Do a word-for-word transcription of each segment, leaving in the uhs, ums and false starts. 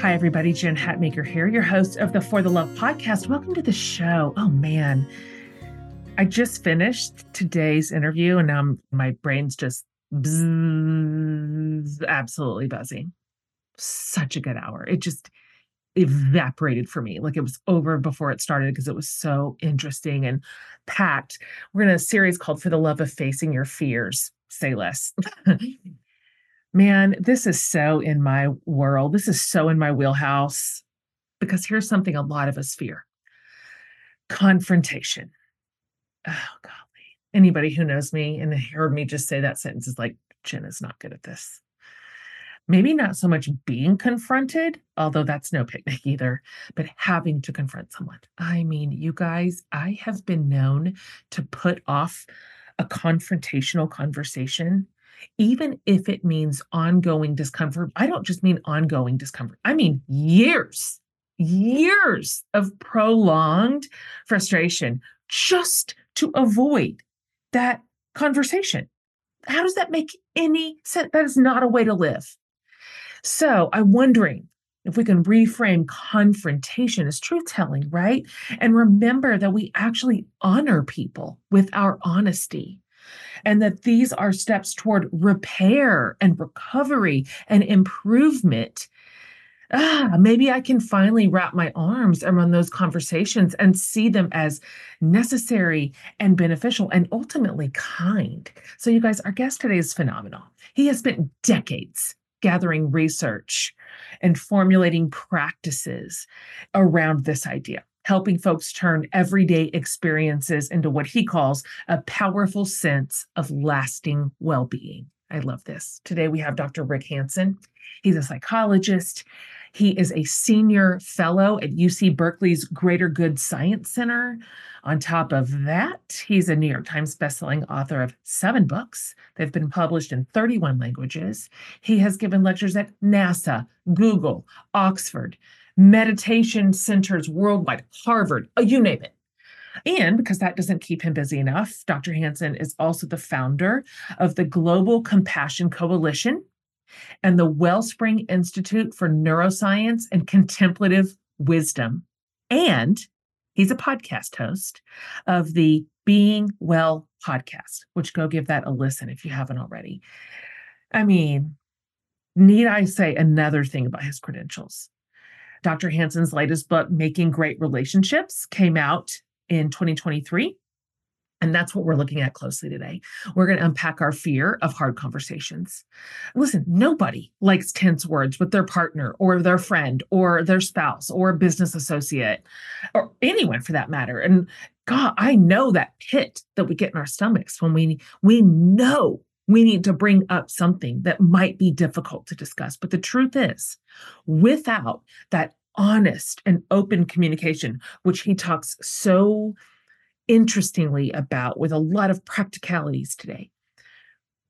Hi, everybody. Jen Hatmaker here, your host of the For the Love podcast. Welcome to the show. Oh, man. I just finished today's interview and now I'm, my brain's just bzz, absolutely buzzing. Such a good hour. It just evaporated for me. Like it was over before it started because it was so interesting and packed. We're in a series called For the Love of Facing Your Fears. Say less. Man, this is so in my world. This is so in my wheelhouse, because here's something a lot of us fear. Confrontation. Oh, golly. Anybody who knows me and heard me just say that sentence is like, Jen is not good at this. Maybe not so much being confronted, although that's no picnic either, but having to confront someone. I mean, you guys, I have been known to put off a confrontational conversation, even if it means ongoing discomfort. I don't just mean ongoing discomfort. I mean years, years of prolonged frustration just to avoid that conversation. How does that make any sense? That is not a way to live. So I'm wondering if we can reframe confrontation as truth-telling, right? And remember that we actually honor people with our honesty, and that these are steps toward repair and recovery and improvement. Ah, maybe I can finally wrap my arms around those conversations and see them as necessary and beneficial and ultimately kind. So you guys, our guest today is phenomenal. He has spent decades gathering research and formulating practices around this idea, helping folks turn everyday experiences into what he calls a powerful sense of lasting well-being. I love this. Today we have Doctor Rick Hanson. He's a psychologist. He is a senior fellow at U C Berkeley's Greater Good Science Center. On top of that, he's a New York Times bestselling author of seven books. They've been published in thirty-one languages. He has given lectures at NASA, Google, Oxford, meditation centers worldwide, Harvard, you name it. And because that doesn't keep him busy enough, Doctor Hanson is also the founder of the Global Compassion Coalition and the Wellspring Institute for Neuroscience and Contemplative Wisdom. And he's a podcast host of the Being Well podcast, which go give that a listen if you haven't already. I mean, need I say another thing about his credentials? Doctor Hanson's latest book, Making Great Relationships, came out in twenty twenty-three. And that's what we're looking at closely today. We're going to unpack our fear of hard conversations. Listen, nobody likes tense words with their partner or their friend or their spouse or business associate or anyone for that matter. And God, I know that pit that we get in our stomachs when we, we know we need to bring up something that might be difficult to discuss. But the truth is, without that honest and open communication, which he talks so interestingly about with a lot of practicalities today,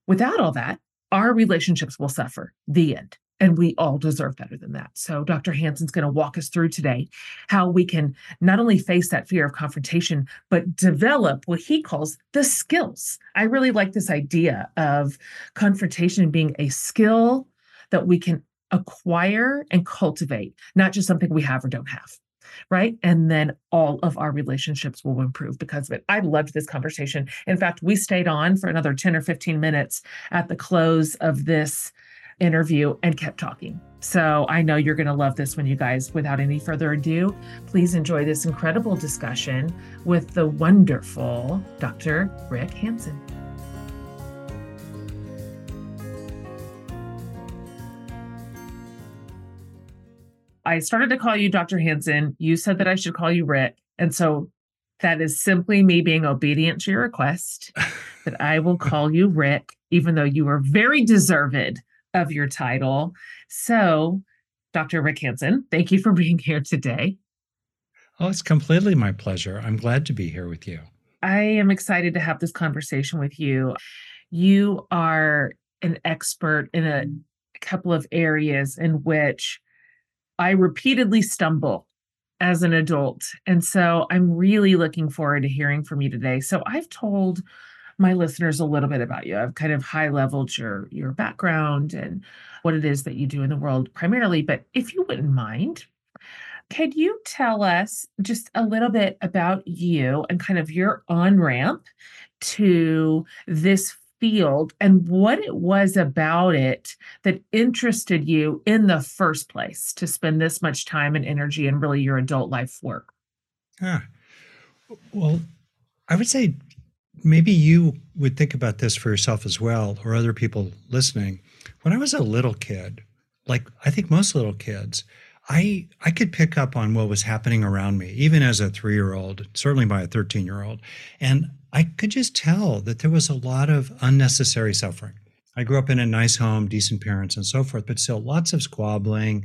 without all that, our relationships will suffer. The end. and we all deserve better than that. So Doctor Hanson's going to walk us through today how we can not only face that fear of confrontation, but develop what he calls the skills. I really like this idea of confrontation being a skill that we can acquire and cultivate, not just something we have or don't have. Right. And then all of our relationships will improve because of it. I loved this conversation. In fact, we stayed on for another ten or fifteen minutes at the close of this interview and kept talking. So I know you're going to love this one, you guys. Without any further ado, please enjoy this incredible discussion with the wonderful Doctor Rick Hanson. I started to call you Doctor Hanson. You said that I should call you Rick. And so that is simply me being obedient to your request that I will call you Rick, even though you are very deserved of your title. So, Doctor Rick Hanson, thank you for being here today. Oh, it's completely my pleasure. I'm glad to be here with you. I am excited to have this conversation with you. You are an expert in a couple of areas in which I repeatedly stumble as an adult. And so I'm really looking forward to hearing from you today. So I've told my listeners a little bit about you. I've kind of high-leveled your, your background and what it is that you do in the world primarily. But if you wouldn't mind, could you tell us just a little bit about you and kind of your on-ramp to this field and what it was about it that interested you in the first place to spend this much time and energy and really your adult life work? Huh. Well, I would say maybe you would think about this for yourself as well, or other people listening. When I was a little kid, like I think most little kids, I, I could pick up on what was happening around me, even as a three-year-old, certainly by a thirteen-year-old. And I could just tell that there was a lot of unnecessary suffering. I grew up in a nice home, decent parents and so forth, but still lots of squabbling,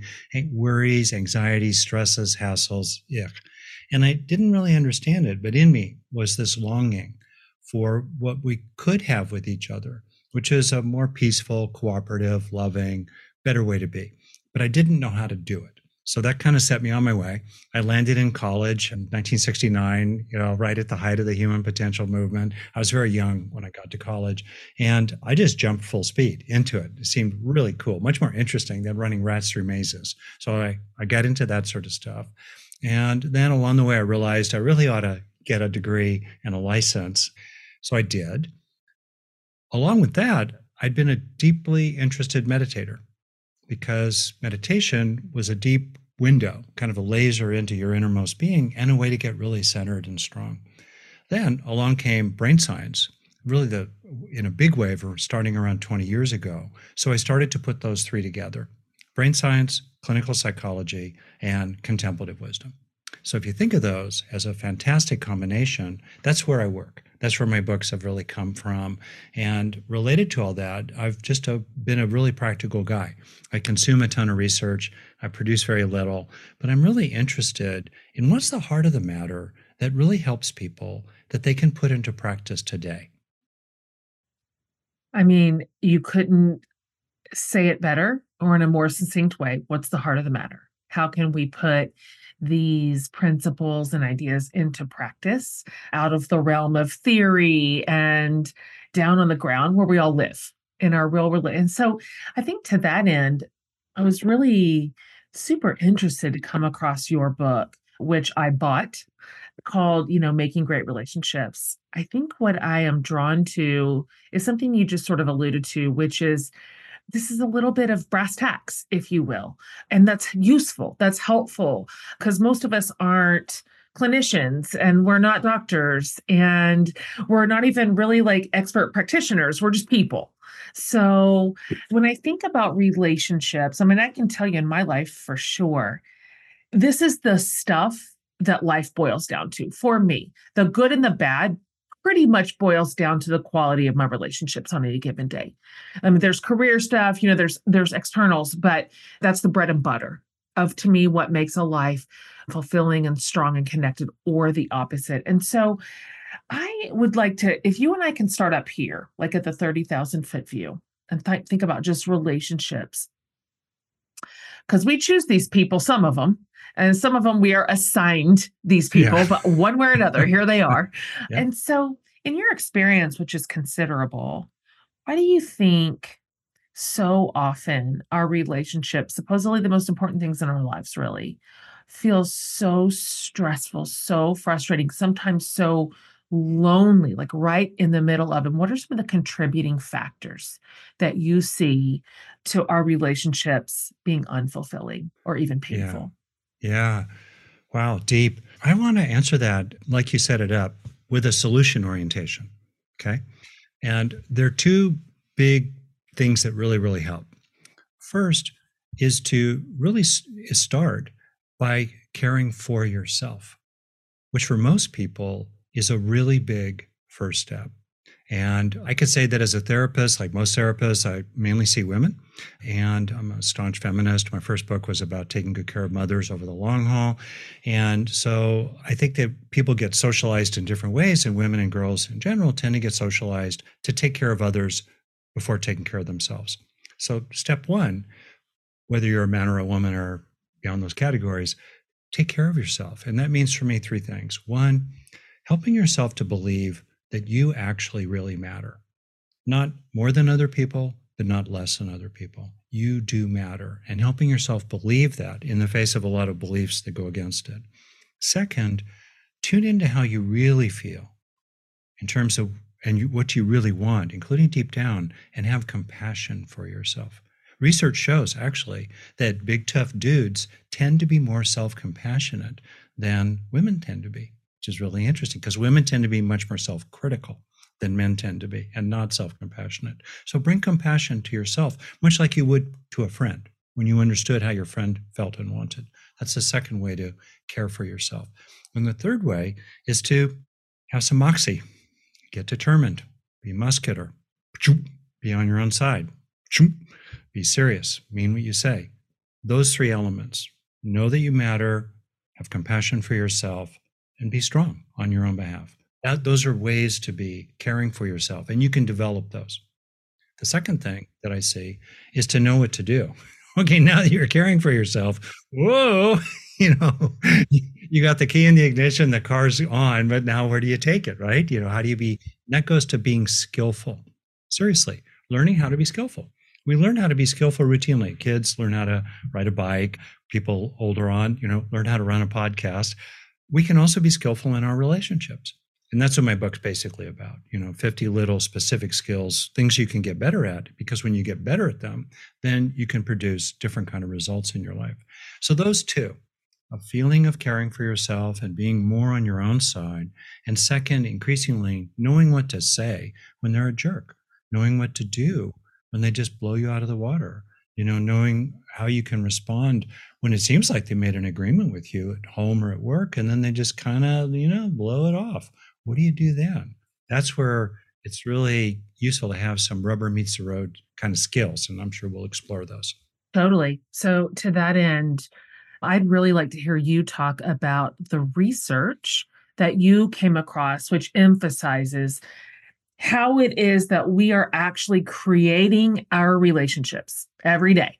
worries, anxieties, stresses, hassles, yuck. And I didn't really understand it, but in me was this longing for what we could have with each other, which is a more peaceful, cooperative, loving, better way to be. But I didn't know how to do it. So that kind of set me on my way. I landed in college in nineteen sixty-nine, you know, right at the height of the human potential movement. I was very young when I got to college, and I just jumped full speed into it. It seemed really cool, much more interesting than running rats through mazes. So I, I got into that sort of stuff. And then along the way, I realized I really ought to get a degree and a license. So I did. Along with that, I'd been a deeply interested meditator, because meditation was a deep window, kind of a laser into your innermost being and a way to get really centered and strong. Then along came brain science, really the in a big wave starting around twenty years ago. So I started to put those three together: brain science, clinical psychology, and contemplative wisdom. So if you think of those as a fantastic combination, that's where I work. That's where my books have really come from. And related to all that, I've just a, been a really practical guy. I consume a ton of research. I produce very little, but I'm really interested in what's the heart of the matter that really helps people that they can put into practice today. I mean, you couldn't say it better or in a more succinct way. What's the heart of the matter? How can we put these principles and ideas into practice out of the realm of theory and down on the ground where we all live in our real world? And so I think to that end, I was really super interested to come across your book, which I bought, called, you know, Making Great Relationships. I think what I am drawn to is something you just sort of alluded to, which is this is a little bit of brass tacks, if you will. And that's useful. That's helpful because most of us aren't clinicians and we're not doctors and we're not even really like expert practitioners. We're just people. So when I think about relationships, I mean, I can tell you in my life for sure, this is the stuff that life boils down to for me. The good and the bad pretty much boils down to the quality of my relationships on any given day. I mean, there's career stuff, you know, there's there's externals, but that's the bread and butter of, to me, what makes a life fulfilling and strong and connected, or the opposite. And so I would like to, if you and I can start up here, like at the thirty thousand foot view, and th- think about just relationships, because we choose these people, some of them, and some of them we are assigned these people, yeah. but one way or another, here they are. Yeah. And so in your experience, which is considerable, why do you think so often our relationships, supposedly the most important things in our lives, really feels so stressful, so frustrating, sometimes so lonely, like right in the middle of? And what are some of the contributing factors that you see to our relationships being unfulfilling or even painful? Yeah. yeah. Wow. Deep. I want to answer that, like you set it up, with a solution orientation. Okay. And there are two big things that really, really help. First is to really start by caring for yourself, which for most people is a really big first step. And I could say that as a therapist, like most therapists, I mainly see women, and I'm a staunch feminist. My first book was about taking good care of mothers over the long haul. And so I think that people get socialized in different ways, and women and girls in general tend to get socialized to take care of others before taking care of themselves. So step one, whether you're a man or a woman or beyond those categories, take care of yourself. And that means for me three things. One, helping yourself to believe that you actually really matter. Not more than other people, but not less than other people. You do matter, and helping yourself believe that in the face of a lot of beliefs that go against it. Second, tune into how you really feel in terms of and you, what you really want, including deep down, and have compassion for yourself. Research shows, actually, that big, tough dudes tend to be more self-compassionate than women tend to be, which is really interesting because women tend to be much more self-critical than men tend to be, and not self-compassionate. So bring compassion to yourself, much like you would to a friend when you understood how your friend felt and wanted. That's the second way to care for yourself. And the third way is to have some moxie, get determined, be muscular, be on your own side, be serious, mean what you say. Those three elements: know that you matter, have compassion for yourself, and be strong on your own behalf. That, those are ways to be caring for yourself, and you can develop those. The second thing that I see is to know what to do. Okay, now that you're caring for yourself, whoa, you know, you got the key in the ignition, the car's on, but now where do you take it, right? You know, how do you be, that goes to being skillful. Seriously, learning how to be skillful. We learn how to be skillful routinely. Kids learn how to ride a bike, people older on, you know, learn how to run a podcast. We can also be skillful in our relationships. And that's what my book's basically about, you know, fifty little specific skills, things you can get better at, because when you get better at them, then you can produce different kind of results in your life. So those two, a feeling of caring for yourself and being more on your own side. And second, increasingly knowing what to say when they're a jerk, knowing what to do when they just blow you out of the water, you know, knowing how you can respond when it seems like they made an agreement with you at home or at work, and then they just kind of, you know, blow it off. What do you do then? That's where it's really useful to have some rubber meets the road kind of skills, and I'm sure we'll explore those. Totally. So to that end, I'd really like to hear you talk about the research that you came across, which emphasizes how it is that we are actually creating our relationships every day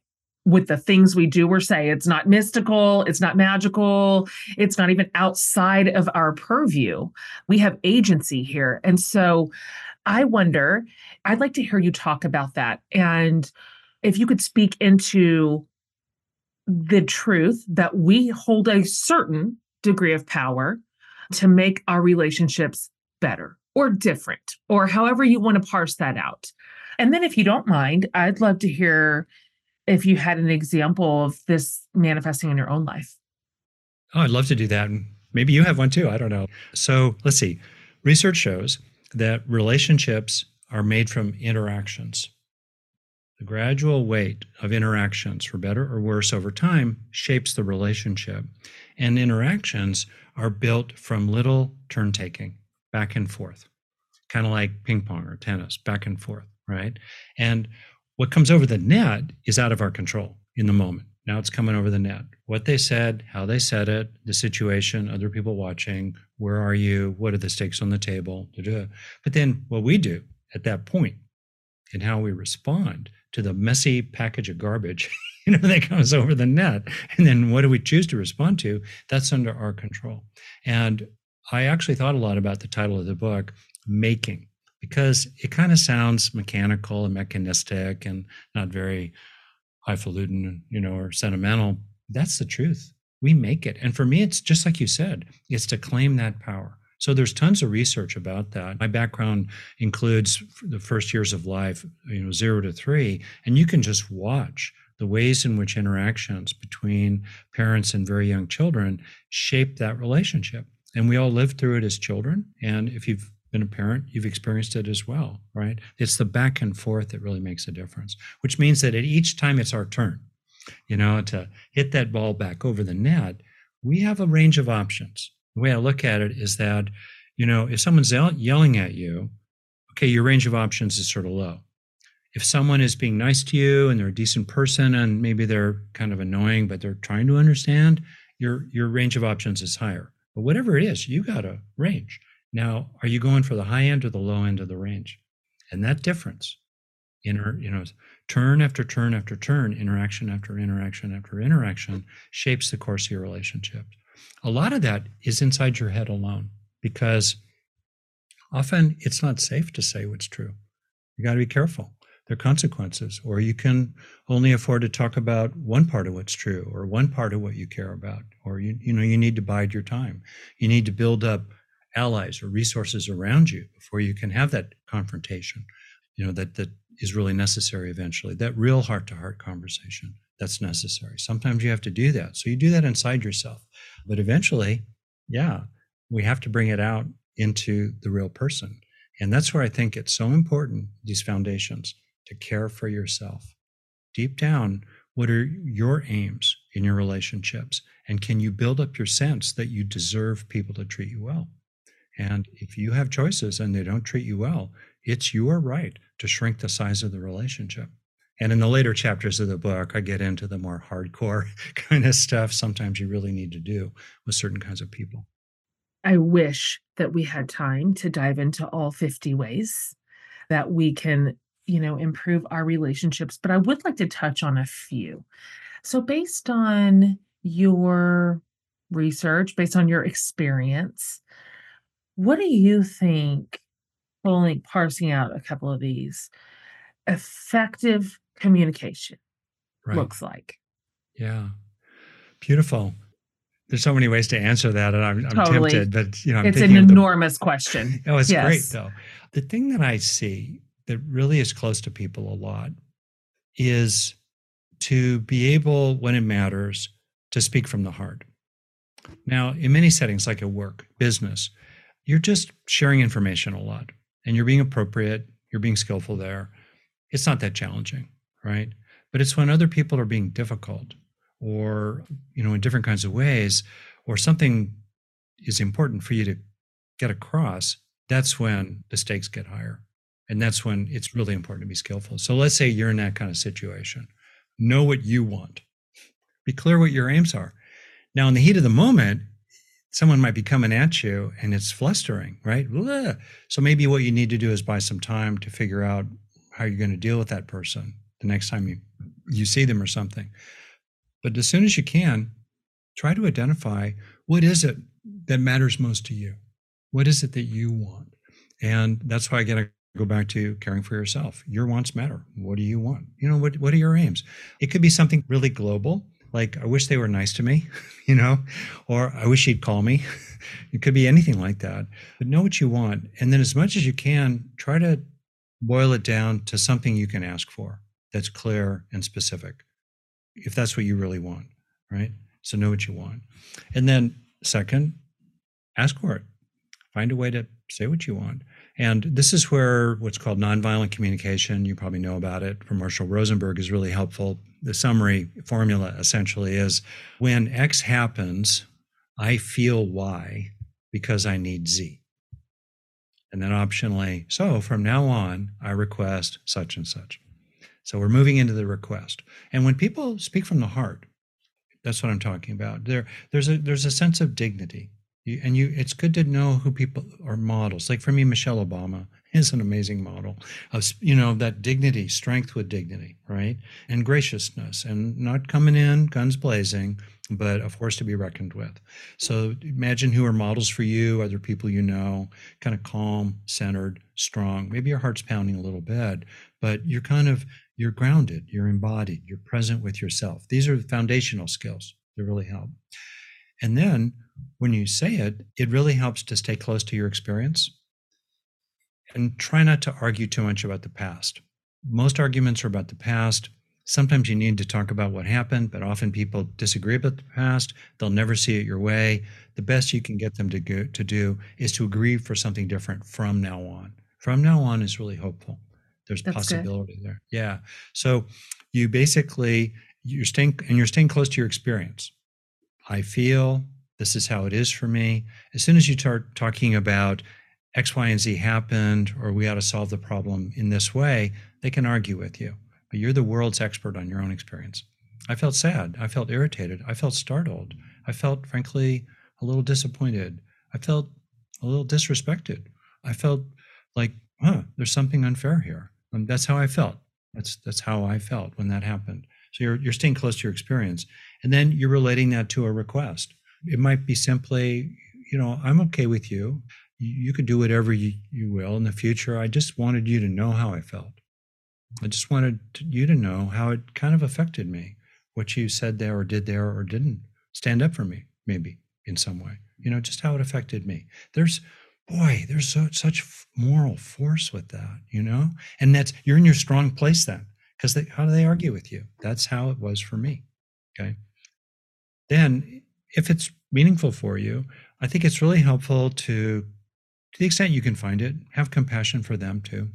with the things we do or say. It's not mystical. It's not magical. It's not even outside of our purview. We have agency here. And so I wonder, I'd like to hear you talk about that. And if you could speak into the truth that we hold a certain degree of power to make our relationships better, or different, or however you want to parse that out. And then if you don't mind, I'd love to hear if you had an example of this manifesting in your own life. Oh, I'd love to do that. Maybe you have one too. I don't know. So let's see. Research shows that relationships are made from interactions. The gradual weight of interactions, for better or worse over time, shapes the relationship. And interactions are built from little turn-taking, back and forth, kind of like ping pong or tennis, back and forth, right? And what comes over the net is out of our control in the moment. Now it's coming over the net. What they said, how they said it, the situation, other people watching, where are you, what are the stakes on the table, da-da. But then what we do at that point and how we respond to the messy package of garbage, you know, that comes over the net. And then what do we choose to respond to? That's under our control. And I actually thought a lot about the title of the book, Making, because it kind of sounds mechanical and mechanistic and not very highfalutin, you know, or sentimental. That's the truth. We make it. And for me, it's just like you said, it's to claim that power. So there's tons of research about that. My background includes the first years of life, you know, zero to three, and you can just watch the ways in which interactions between parents and very young children shape that relationship. And we all lived through it as children. And if you've been a parent, you've experienced it as well, right? It's the back and forth that really makes a difference, which means that at each time it's our turn, you know, to hit that ball back over the net. We have a range of options. The way I look at it is that, you know, if someone's yelling at you, okay, your range of options is sort of low. If someone is being nice to you and they're a decent person and maybe they're kind of annoying, but they're trying to understand, your your range of options is higher. But whatever it is, you got a range. Now, are you going for the high end or the low end of the range? And that difference, inner, you know, turn after turn after turn, interaction after interaction after interaction shapes the course of your relationship. A lot of that is inside your head alone, because often it's not safe to say what's true. You got to be careful. There are consequences, or you can only afford to talk about one part of what's true or one part of what you care about, or, you, you know, you need to bide your time. You need to build up allies or resources around you before you can have that confrontation, you know, that, that is really necessary eventually, that real heart-to-heart conversation that's necessary. Sometimes you have to do that. So you do that inside yourself. But eventually, yeah, we have to bring it out into the real person. And that's where I think it's so important, these foundations, to care for yourself. Deep down, what are your aims in your relationships? And can you build up your sense that you deserve people to treat you well? And if you have choices and they don't treat you well, it's your right to shrink the size of the relationship. And in the later chapters of the book, I get into the more hardcore kind of stuff sometimes you really need to do with certain kinds of people. I wish that we had time to dive into all fifty ways that we can, you know, improve our relationships, but I would like to touch on a few. So based on your research, based on your experience, what do you think, only parsing out a couple of these, effective communication right. looks like? Yeah. Beautiful. There's so many ways to answer that, and I'm, I'm totally. tempted, but you know, I'm it's an enormous the... question. Oh, it's yes. great though. The thing that I see that really is close to people a lot is to be able, when it matters, to speak from the heart. Now, in many settings, like at work, business, you're just sharing information a lot, and you're being appropriate, you're being skillful there. It's not that challenging, right? But it's when other people are being difficult, or, you know, in different kinds of ways, or something is important for you to get across, that's when the stakes get higher. And that's when it's really important to be skillful. So let's say you're in that kind of situation. Know what you want. Be clear what your aims are. Now, in the heat of the moment, someone might be coming at you and it's flustering, right? Blah. So maybe what you need to do is buy some time to figure out how you're going to deal with that person the next time you, you see them or something. But as soon as you can, try to identify what is it that matters most to you? What is it that you want? And that's why I get a go back to caring for yourself. Your wants matter. What do you want? You know, what, what are your aims? It could be something really global, like I wish they were nice to me, you know, or I wish he'd call me. It could be anything like that, but know what you want. And then as much as you can, try to boil it down to something you can ask for that's clear and specific, if that's what you really want, right? So know what you want. And then second, ask for it. Find a way to say what you want. And this is where what's called nonviolent communication, you probably know about it from Marshall Rosenberg, is really helpful. The summary formula essentially is, when X happens, I feel Y because I need Z. And then optionally, so from now on, I request such and such. So we're moving into the request. And when people speak from the heart, that's what I'm talking about. There, there's a, there's a sense of dignity. You, and you, it's good to know who people are models. Like for me, Michelle Obama is an amazing model of, you know, that dignity, strength with dignity, right? And graciousness, and not coming in guns blazing, but a force to be reckoned with. So imagine who are models for you, other people you know, kind of calm, centered, strong. Maybe your heart's pounding a little bit, but you're kind of, you're grounded, you're embodied, you're present with yourself. These are the foundational skills that really help. And then when you say it, it really helps to stay close to your experience and try not to argue too much about the past. Most arguments are about the past. Sometimes you need to talk about what happened, but often people disagree about the past. They'll never see it your way. The best you can get them to, go, to do is to agree for something different from now on. From now on is really hopeful. There's That's possibility good. There. Yeah. So you basically, you're staying, and you're staying close to your experience. I feel this is how it is for me. As soon as you start talking about X, Y, and Z happened, or we ought to solve the problem in this way, they can argue with you. But you're the world's expert on your own experience. I felt sad. I felt irritated. I felt startled. I felt, frankly, a little disappointed. I felt a little disrespected. I felt like, huh, there's something unfair here. And that's how I felt. That's that's how I felt when that happened. So you're you're staying close to your experience. And then you're relating that to a request. It might be simply, you know, I'm okay with you. You could do whatever you, you will in the future. I just wanted you to know how I felt. I just wanted to, you to know how it kind of affected me, what you said there or did there or didn't. Stand up for me, maybe, in some way. You know, just how it affected me. There's, boy, there's so, such moral force with that, you know? And that's, you're in your strong place then, because how do they argue with you? That's how it was for me, okay? Then, if it's meaningful for you, I think it's really helpful to To the extent you can find it, have compassion for them too.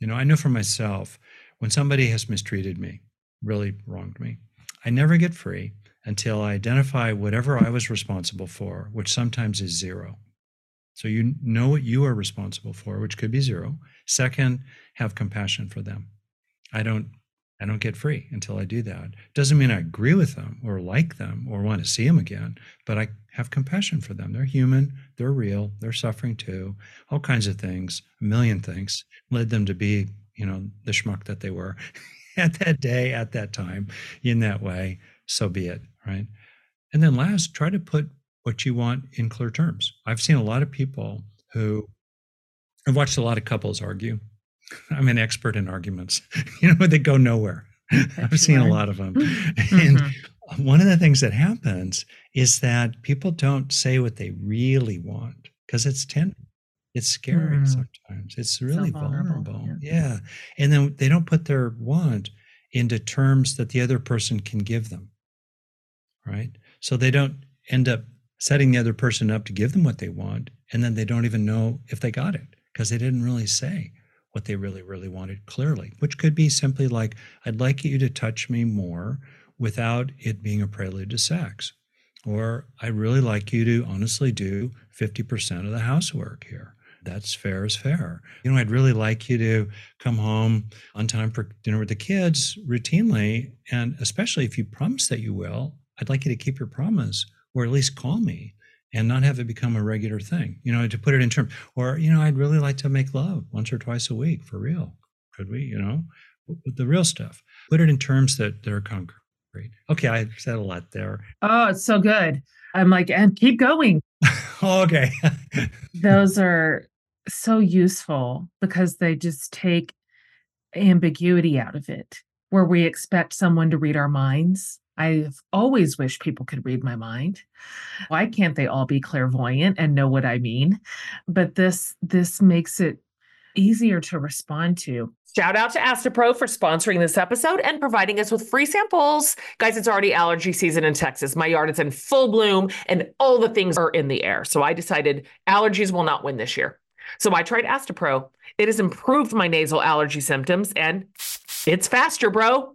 You know, I know for myself, when somebody has mistreated me, really wronged me, I never get free until I identify whatever I was responsible for, which sometimes is zero. So you know what you are responsible for, which could be zero. Second, have compassion for them. I don't, I don't get free until I do that. Doesn't mean I agree with them or like them or want to see them again, but I have compassion for them. They're human, they're real, they're suffering too, all kinds of things, a million things led them to be, you know, the schmuck that they were at that day, at that time, in that way, so be it, right? And then last, try to put what you want in clear terms. I've seen a lot of people who, I've watched a lot of couples argue. I'm an expert in arguments, you know, they go nowhere. I've seen a lot of them. And mm-hmm. one of the things that happens is that people don't say what they really want because it's tender. It's scary mm. sometimes. It's really so vulnerable. vulnerable. Yeah. yeah. And then they don't put their want into terms that the other person can give them. Right. So they don't end up setting the other person up to give them what they want. And then they don't even know if they got it because they didn't really say what they really, really wanted clearly, which could be simply like, I'd like you to touch me more without it being a prelude to sex. Or I really like you to honestly do fifty percent of the housework here. That's fair is fair. You know, I'd really like you to come home on time for dinner with the kids routinely. And especially if you promise that you will, I'd like you to keep your promise or at least call me and not have it become a regular thing, you know, to put it in terms. Or, you know, I'd really like to make love once or twice a week for real. Could we, you know, the real stuff. Put it in terms that they're concrete. Okay, I said a lot there. Oh, it's so good. I'm like, and keep going. Okay. Those are so useful because they just take ambiguity out of it, where we expect someone to read our minds. I've always wished people could read my mind. Why can't they all be clairvoyant and know what I mean? But this this makes it easier to respond to. Shout out to Astapro for sponsoring this episode and providing us with free samples. Guys, it's already allergy season in Texas. My yard is in full bloom and all the things are in the air. So I decided allergies will not win this year. So I tried Astapro. It has improved my nasal allergy symptoms and it's faster, bro.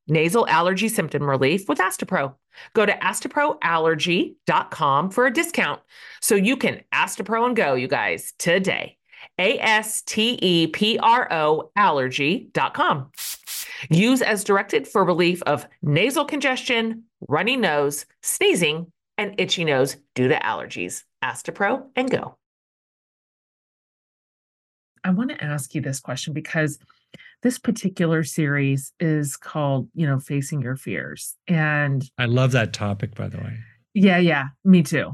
nasal allergy symptom relief with Astapro. Go to astapro allergy dot com for a discount. So you can Astapro and go, you guys, today. A S T E P R O allergy dot com. Use as directed for relief of nasal congestion, runny nose, sneezing, and itchy nose due to allergies. Astapro and go. I want to ask you this question because this particular series is called, you know, Facing Your Fears. And I love that topic, by the way. Yeah, yeah, me too.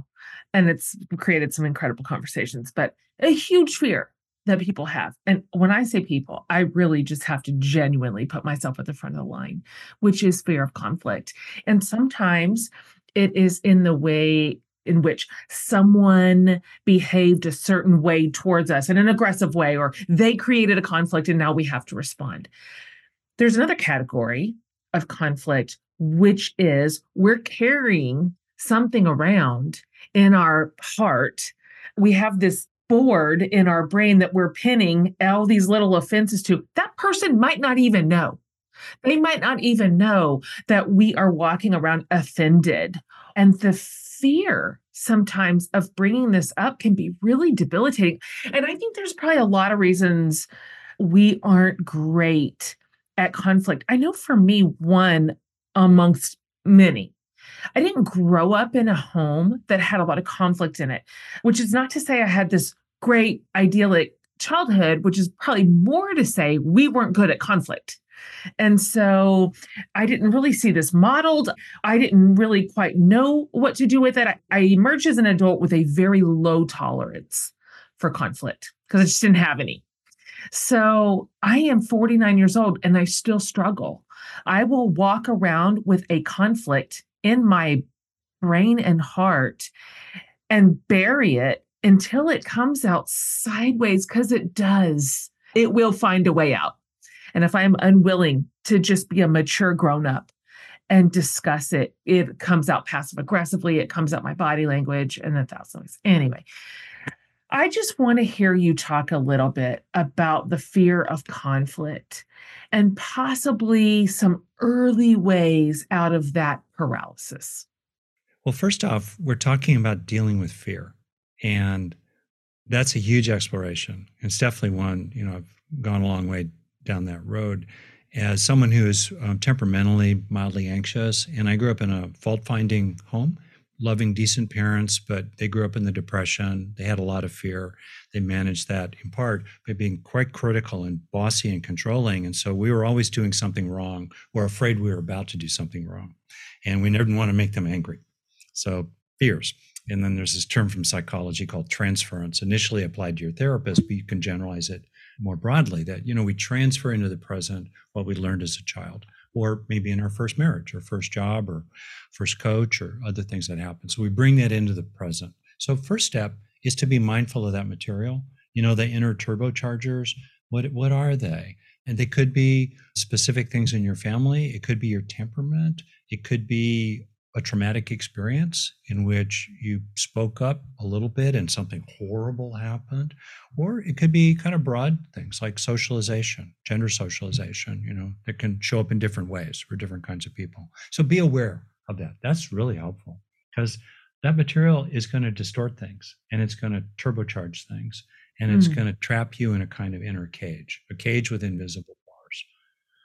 And it's created some incredible conversations, but a huge fear that people have. And when I say people, I really just have to genuinely put myself at the front of the line, which is fear of conflict. And sometimes it is in the way in which someone behaved a certain way towards us in an aggressive way, or they created a conflict and now we have to respond. There's another category of conflict, which is we're carrying something around in our heart. We have this board in our brain that we're pinning all these little offenses to. That person might not even know. They might not even know that we are walking around offended. And the fear sometimes of bringing this up can be really debilitating. And I think there's probably a lot of reasons we aren't great at conflict. I know for me, one amongst many, I didn't grow up in a home that had a lot of conflict in it, which is not to say I had this great idyllic childhood, which is probably more to say we weren't good at conflict. And so I didn't really see this modeled. I didn't really quite know what to do with it. I, I emerged as an adult with a very low tolerance for conflict because I just didn't have any. So I am forty-nine years old and I still struggle. I will walk around with a conflict in my brain and heart and bury it until it comes out sideways, because it does. It will find a way out. And if I'm unwilling to just be a mature grown-up and discuss it, it comes out passive-aggressively. It comes out my body language and a thousand ways. Anyway, I just want to hear you talk a little bit about the fear of conflict and possibly some early ways out of that paralysis. Well, first off, we're talking about dealing with fear, and that's a huge exploration. It's definitely one, you know, I've gone a long way down that road as someone who is um, temperamentally mildly anxious. And I grew up in a fault-finding home, loving decent parents, but they grew up in the Depression. They had a lot of fear. They managed that in part by being quite critical and bossy and controlling. And so we were always doing something wrong or afraid we were about to do something wrong. And we never didn't want to make them angry. So fears. And then there's this term from psychology called transference, initially applied to your therapist, but you can generalize it more broadly, that, you know, we transfer into the present what we learned as a child, or maybe in our first marriage or first job or first coach or other things that happen. So we bring that into the present. So first step is to be mindful of that material. You know, the inner turbochargers, what what are they? And they could be specific things in your family. It could be your temperament. It could be a traumatic experience in which you spoke up a little bit and something horrible happened, or it could be kind of broad things like socialization, gender socialization, you know, that can show up in different ways for different kinds of people. So be aware of that. That's really helpful because that material is going to distort things, and it's going to turbocharge things, and it's mm. going to trap you in a kind of inner cage, a cage with invisible bars.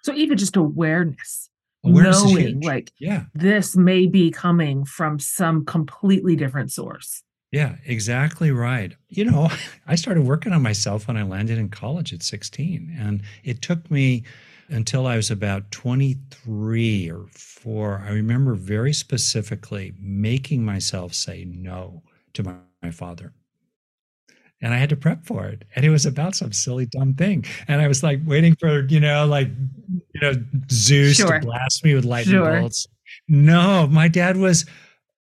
So even just awareness. Awareness knowing like yeah. this may be coming from some completely different source. Yeah, exactly right. You know, I started working on myself when I landed in college at sixteen. And it took me until I was about twenty-three or four. I remember very specifically making myself say no to my, my father. And I had to prep for it. And it was about some silly, dumb thing. And I was like waiting for, you know, like, you know, Zeus sure. to blast me with lightning sure. bolts. No, my dad was,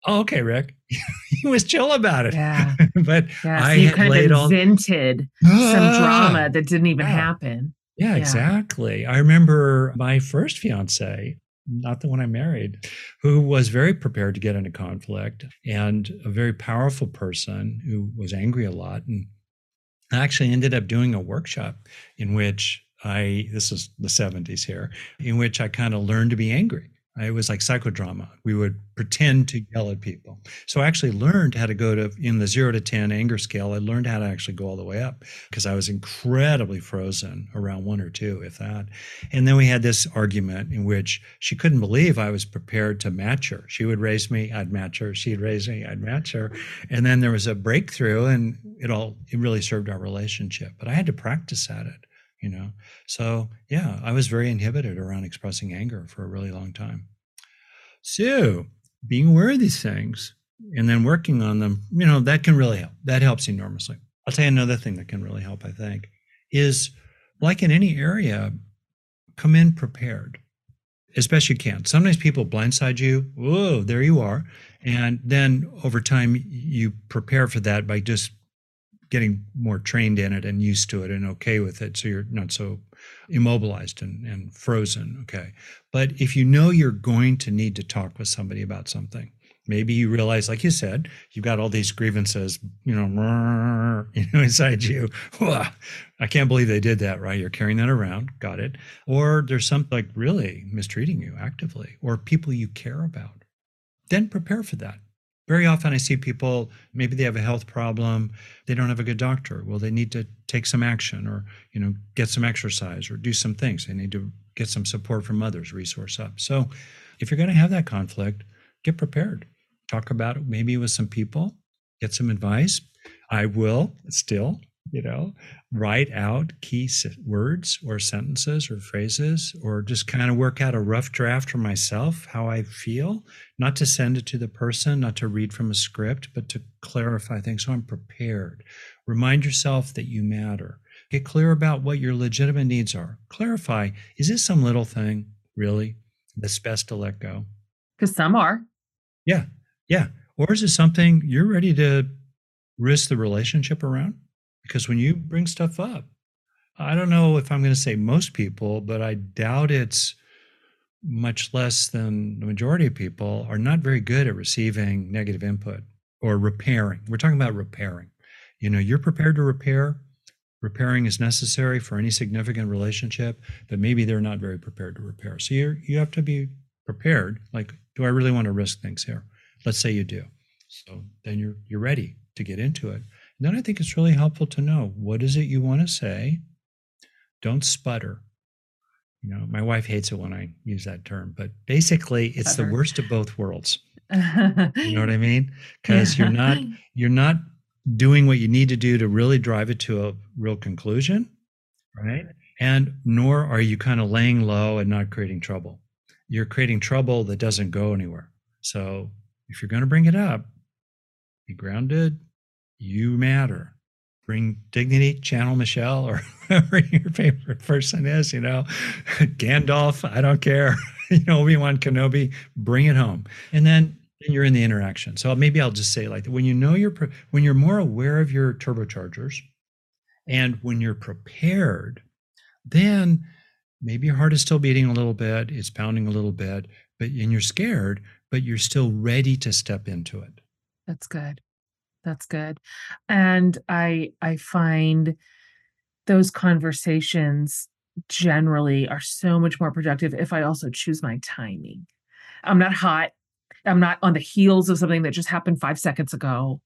oh, okay, Rick. He was chill about it. Yeah. But yeah, I so you had kind laid of invented all... some drama that didn't even yeah. happen. Yeah, yeah, exactly. I remember my first fiance, not the one I married, who was very prepared to get into conflict and a very powerful person who was angry a lot. And I actually ended up doing a workshop in which I, this is the seventies here, in which I kind of learned to be angry. It was like psychodrama. We would pretend to yell at people. So I actually learned how to go to, in the zero to ten anger scale, I learned how to actually go all the way up because I was incredibly frozen around one or two, if that. And then we had this argument in which she couldn't believe I was prepared to match her. She would raise me, I'd match her. She'd raise me, I'd match her. And then there was a breakthrough and it all, it really served our relationship. But I had to practice at it. You know, so yeah, I was very inhibited around expressing anger for a really long time. So being aware of these things and then working on them, you know, that can really help. That helps enormously. I'll tell you another thing that can really help, I think, is like in any area, come in prepared as best you can. Sometimes people blindside you. Whoa, there you are. And then over time, you prepare for that by just getting more trained in it and used to it and okay with it. So you're not so immobilized and, and frozen. Okay. But if you know you're going to need to talk with somebody about something, maybe you realize, like you said, you've got all these grievances, you know, you know, inside you. I can't believe they did that, right? You're carrying that around. Got it. Or there's something like really mistreating you actively or people you care about. Then prepare for that. Very often I see people, maybe they have a health problem, they don't have a good doctor. Well, they need to take some action or, you know, get some exercise or do some things. They need to get some support from others, resource up. So if you're going to have that conflict, get prepared. Talk about it maybe with some people, get some advice. I will still, you know, write out key words or sentences or phrases or just kind of work out a rough draft for myself, how I feel, not to send it to the person, not to read from a script, but to clarify things so I'm prepared. Remind yourself that you matter. Get clear about what your legitimate needs are. Clarify, is this some little thing, really, that's best to let go? Because some are. Yeah, yeah. Or is it something you're ready to risk the relationship around? Because when you bring stuff up, I don't know if I'm going to say most people, but I doubt it's much less than the majority of people are not very good at receiving negative input or repairing. We're talking about repairing. You know, you're prepared to repair. Repairing is necessary for any significant relationship, but maybe they're not very prepared to repair. So you you have to be prepared. Like, do I really want to risk things here? Let's say you do. So then you're you're ready to get into it. Then I think it's really helpful to know what is it you want to say. Don't sputter. You know, my wife hates it when I use that term, but basically it's sputter. The worst of both worlds. You know what I mean? Because yeah. you're not you're not doing what you need to do to really drive it to a real conclusion, right? And nor are you kind of laying low and not creating trouble. You're creating trouble that doesn't go anywhere. So if you're going to bring it up, be grounded. You matter. Bring dignity, channel Michelle or whoever your favorite person is, you know, Gandalf, I don't care, you know, Obi-Wan Kenobi, bring it home. And then you're in the interaction. So maybe I'll just say like, when you know you're, pre- when you're more aware of your turbochargers and when you're prepared, then maybe your heart is still beating a little bit, it's pounding a little bit, but and you're scared, but you're still ready to step into it. That's good. That's good. And I I find those conversations generally are so much more productive if I also choose my timing. I'm not hot. I'm not on the heels of something that just happened five seconds ago.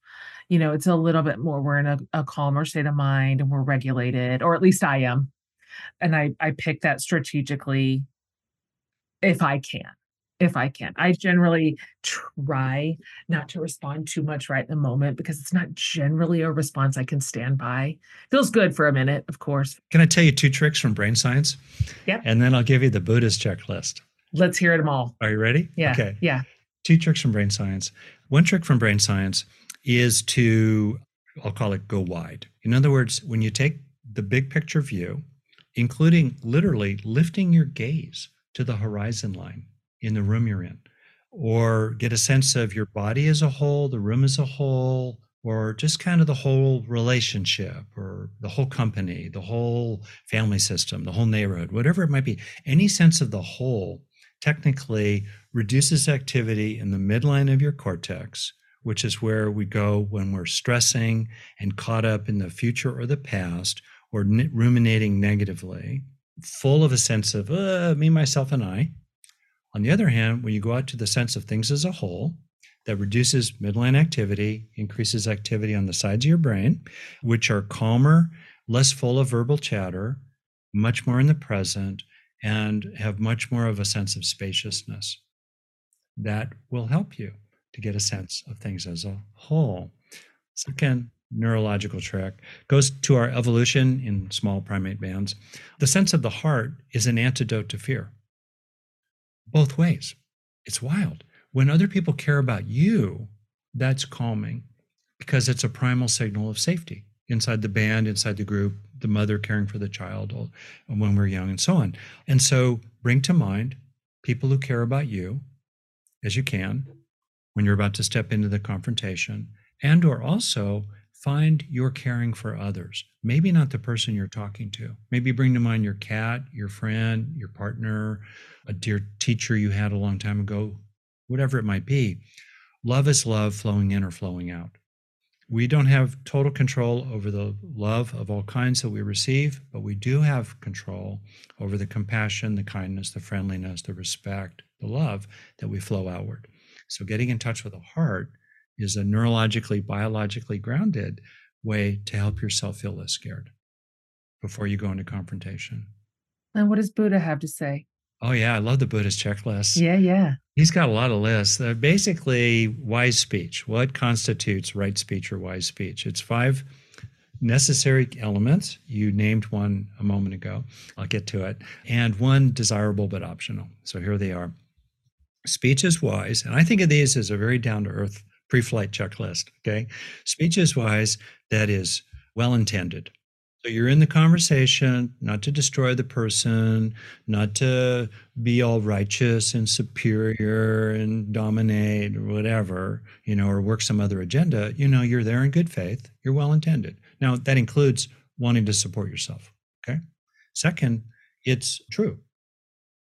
You know, it's a little bit more, we're in a, a calmer state of mind and we're regulated, or at least I am. And I, I pick that strategically if I can. If I can, I generally try not to respond too much right in the moment because it's not generally a response I can stand by. Feels good for a minute, of course. Can I tell you two tricks from brain science? Yeah. And then I'll give you the Buddhist checklist. Let's hear them all. Are you ready? Yeah. Okay. Yeah. Two tricks from brain science. One trick from brain science is to, I'll call it go wide. In other words, when you take the big picture view, including literally lifting your gaze to the horizon line in the room you're in, or get a sense of your body as a whole, the room as a whole, or just kind of the whole relationship or the whole company, the whole family system, the whole neighborhood, whatever it might be. Any sense of the whole technically reduces activity in the midline of your cortex, which is where we go when we're stressing and caught up in the future or the past or ruminating negatively. full of a sense of uh, me, myself, and I. On the other hand, when you go out to the sense of things as a whole, that reduces midline activity, increases activity on the sides of your brain, which are calmer, less full of verbal chatter, much more in the present, and have much more of a sense of spaciousness. That will help you to get a sense of things as a whole. Second neurological trick goes to our evolution in small primate bands. The sense of the heart is an antidote to fear. Both ways. It's wild. When other people care about you, that's calming because it's a primal signal of safety inside the band, inside the group, the mother caring for the child when we're young and so on. And so bring to mind people who care about you as you can when you're about to step into the confrontation, and or also find your caring for others. Maybe not the person you're talking to. Maybe bring to mind your cat, your friend, your partner, a dear teacher you had a long time ago, whatever it might be. Love is love flowing in or flowing out. We don't have total control over the love of all kinds that we receive, but we do have control over the compassion, the kindness, the friendliness, the respect, the love that we flow outward. So getting in touch with the heart is a neurologically, biologically grounded way to help yourself feel less scared before you go into confrontation. And what does Buddha have to say? Oh, yeah. I love the Buddhist checklist. Yeah, yeah. He's got a lot of lists. They're basically wise speech. What constitutes right speech or wise speech? It's five necessary elements. You named one a moment ago. I'll get to it. And one desirable but optional. So here they are. Speech is wise. And I think of these as a very down-to-earth pre-flight checklist, okay? Speech is wise, that is well-intended. So you're in the conversation, not to destroy the person, not to be all righteous and superior and dominate or whatever, you know, or work some other agenda. You know, you're there in good faith. You're well-intended. Now, that includes wanting to support yourself, okay? Second, it's true.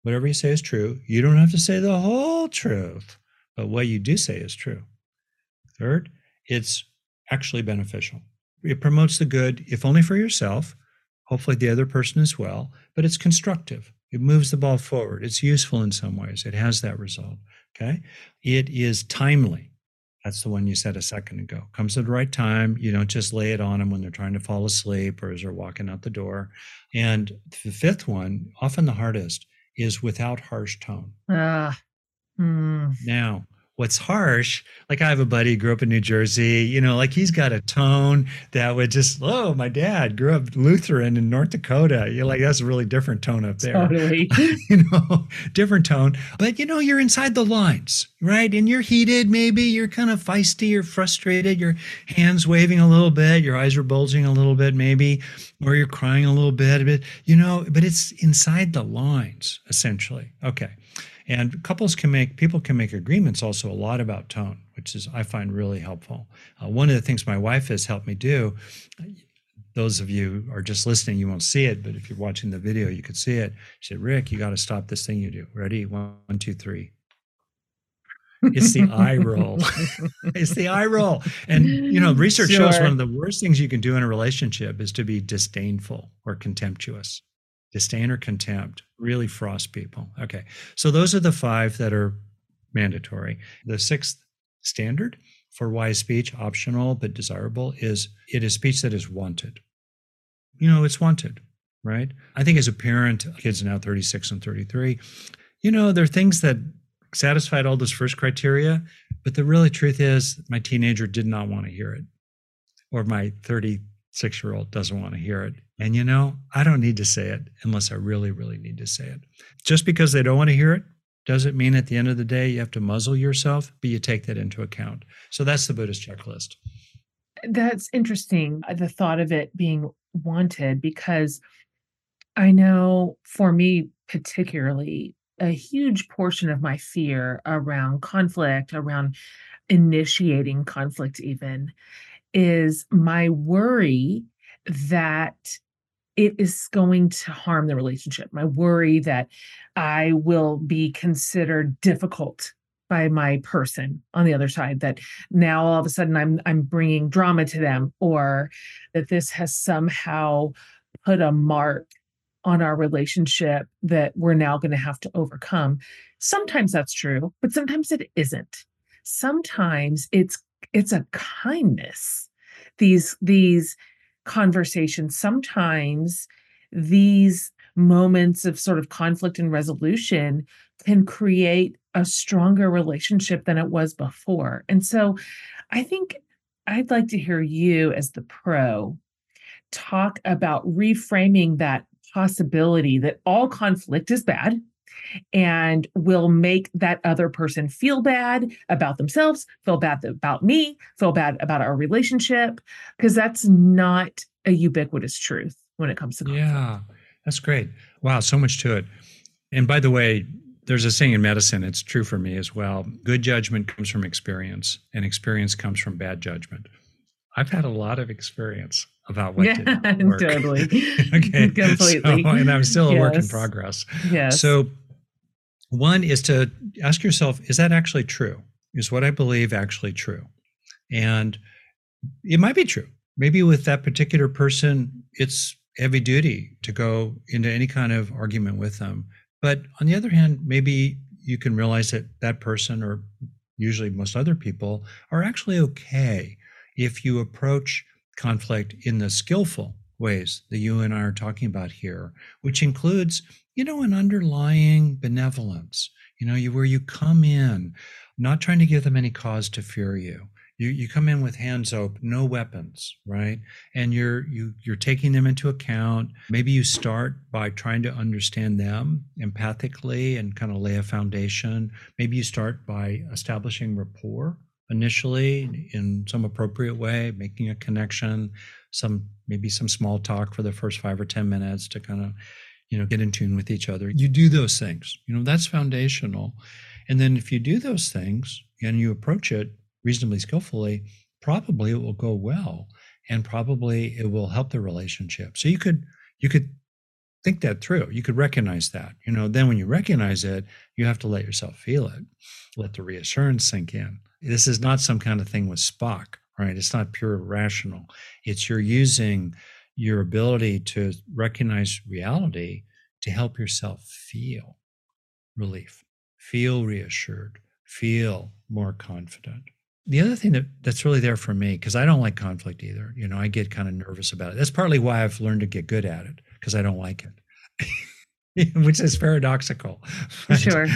Whatever you say is true. You don't have to say the whole truth, but what you do say is true. Third, it's actually beneficial. It promotes the good, if only for yourself, hopefully the other person as well, but it's constructive. It moves the ball forward. It's useful in some ways. It has that result, okay? It is timely. That's the one you said a second ago. Comes at the right time. You don't just lay it on them when they're trying to fall asleep or as they're walking out the door. And the fifth one, often the hardest, is without harsh tone. Uh, mm. Now, what's harsh, like I have a buddy who grew up in New Jersey, you know, like he's got a tone that would just, oh, my dad grew up Lutheran in North Dakota. You're like, that's a really different tone up there. Totally. You know, different tone. But, you know, you're inside the lines, right? And you're heated, maybe you're kind of feisty, you're frustrated, your hands waving a little bit, your eyes are bulging a little bit, maybe, or you're crying a little bit, you know, but it's inside the lines, essentially. Okay. And couples can make, people can make agreements also a lot about tone, which is, I find really helpful. Uh, one of the things my wife has helped me do, those of you who are just listening, you won't see it, but if you're watching the video, you could see it. She said, Rick, you got to stop this thing you do. Ready? One, two, three. It's the eye roll. It's the eye roll. And, you know, research sure. shows one of the worst things you can do in a relationship is to be disdainful or contemptuous. Disdain or contempt really frosts people. Okay, so those are the five that are mandatory. The sixth standard for wise speech, optional but desirable, is it is speech that is wanted. You know, it's wanted, right? I think as a parent, kids are now thirty-six and thirty-three, you know, there are things that satisfied all those first criteria, but the really truth is my teenager did not want to hear it, or my thirty-six-year-old doesn't want to hear it. And, you know, I don't need to say it unless I really, really need to say it. Just because they don't want to hear it doesn't mean at the end of the day you have to muzzle yourself, but you take that into account. So that's the Buddhist checklist. That's interesting, the thought of it being wanted, because I know for me particularly, a huge portion of my fear around conflict, around initiating conflict even, is my worry that it is going to harm the relationship. My worry that I will be considered difficult by my person on the other side, that now all of a sudden I'm I'm bringing drama to them, or that this has somehow put a mark on our relationship that we're now going to have to overcome. Sometimes that's true, but sometimes it isn't. Sometimes it's it's a kindness. These these conversations, sometimes these moments of sort of conflict and resolution can create a stronger relationship than it was before. And so I think I'd like to hear you as the pro talk about reframing that possibility that all conflict is bad and will make that other person feel bad about themselves, feel bad about me, feel bad about our relationship, because that's not a ubiquitous truth when it comes to conflict. Yeah, that's great. Wow, so much to it. And by the way, there's a saying in medicine, it's true for me as well. Good judgment comes from experience, and experience comes from bad judgment. I've had a lot of experience about what yeah, didn't work. Totally. Okay. Completely. So, and I'm still a yes. work in progress. Yes. So one is to ask yourself, is that actually true? Is what I believe actually true? And it might be true. Maybe with that particular person, it's heavy duty to go into any kind of argument with them. But on the other hand, maybe you can realize that that person, or usually most other people, are actually okay if you approach conflict in the skillful ways that you and I are talking about here, which includes, you know, an underlying benevolence, you know, you, where you come in, not trying to give them any cause to fear you. You, you come in with hands open, no weapons, right? And you're, you, you're taking them into account. Maybe you start by trying to understand them empathically and kind of lay a foundation. Maybe you start by establishing rapport initially in some appropriate way, making a connection, some maybe some small talk for the first five or ten minutes to kind of, you know, get in tune with each other. You do those things, you know, that's foundational. And then if you do those things and you approach it reasonably skillfully, probably it will go well and probably it will help the relationship. So you could, you could think that through. You could recognize that, you know, then when you recognize it, you have to let yourself feel it, let the reassurance sink in. This is not some kind of thing with Spock, right? It's not pure rational. It's you're using your ability to recognize reality to help yourself feel relief, feel reassured, feel more confident. The other thing that, that's really there for me, because I don't like conflict either, you know, I get kind of nervous about it. That's partly why I've learned to get good at it, because I don't like it. Which is paradoxical. Right? Sure.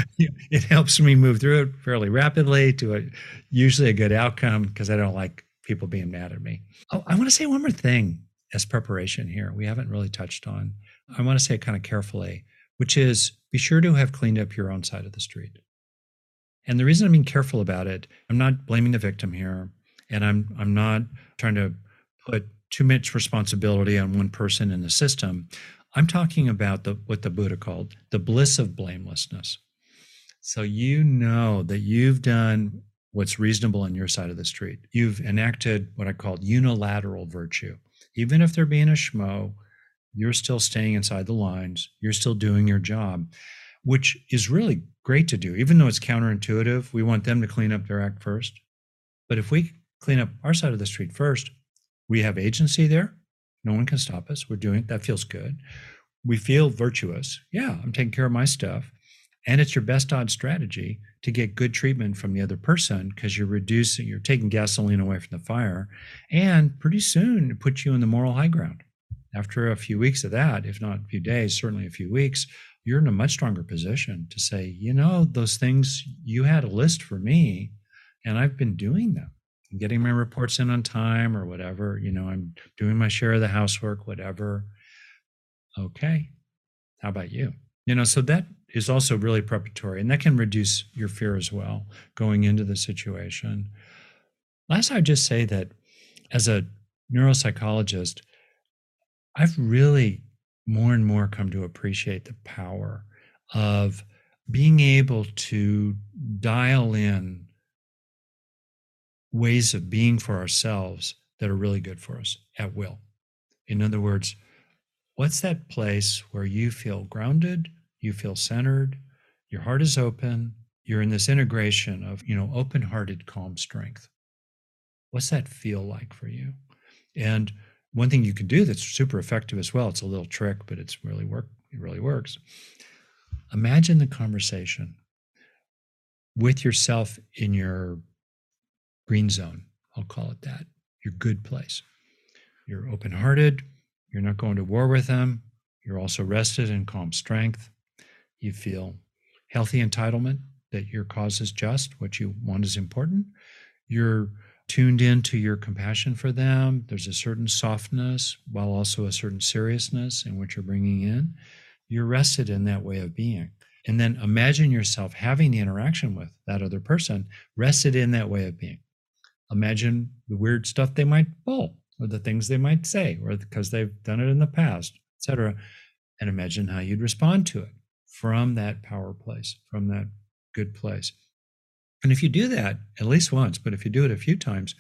It helps me move through it fairly rapidly to a, usually a good outcome, because I don't like people being mad at me. Oh, I want to say one more thing as preparation here. We haven't really touched on, I want to say it kind of carefully, which is be sure to have cleaned up your own side of the street. And the reason I'm being careful about it, I'm not blaming the victim here, and I'm I'm not trying to put too much responsibility on one person in the system. I'm talking about the, what the Buddha called the bliss of blamelessness. So you know that you've done what's reasonable on your side of the street. You've enacted what I call unilateral virtue. Even if they're being a schmo, you're still staying inside the lines. You're still doing your job, which is really great to do. Even though it's counterintuitive, we want them to clean up their act first. But if we clean up our side of the street first, we have agency there. No one can stop us. We're doing it. That feels good. We feel virtuous. Yeah, I'm taking care of my stuff. And it's your best odds strategy to get good treatment from the other person, because you're reducing, you're taking gasoline away from the fire. And pretty soon it puts you in the moral high ground. After a few weeks of that, if not a few days, certainly a few weeks, you're in a much stronger position to say, you know, those things, you had a list for me and I've been doing them. I'm getting my reports in on time or whatever, you know, I'm doing my share of the housework, whatever. Okay. How about you? You know, so that is also really preparatory, and that can reduce your fear as well going into the situation. Last, I'd just say that as a neuropsychologist, I've really more and more come to appreciate the power of being able to dial in ways of being for ourselves that are really good for us at will. In other words, what's that place where you feel grounded, you feel centered, your heart is open, you're in this integration of, you know, open-hearted, calm strength. What's that feel like for you? And one thing you can do that's super effective as well, it's a little trick, but it's really work, it really works. Imagine the conversation with yourself in your green zone. I'll call it that, your good place. You're open-hearted. You're not going to war with them. You're also rested in calm strength. You feel healthy entitlement that your cause is just, what you want is important. You're tuned into your compassion for them. There's a certain softness while also a certain seriousness in what you're bringing in. You're rested in that way of being. And then imagine yourself having the interaction with that other person, rested in that way of being. Imagine the weird stuff they might pull or the things they might say, or because they've done it in the past, et cetera. And imagine how you'd respond to it from that power place, from that good place. And if you do that at least once, but if you do it a few times,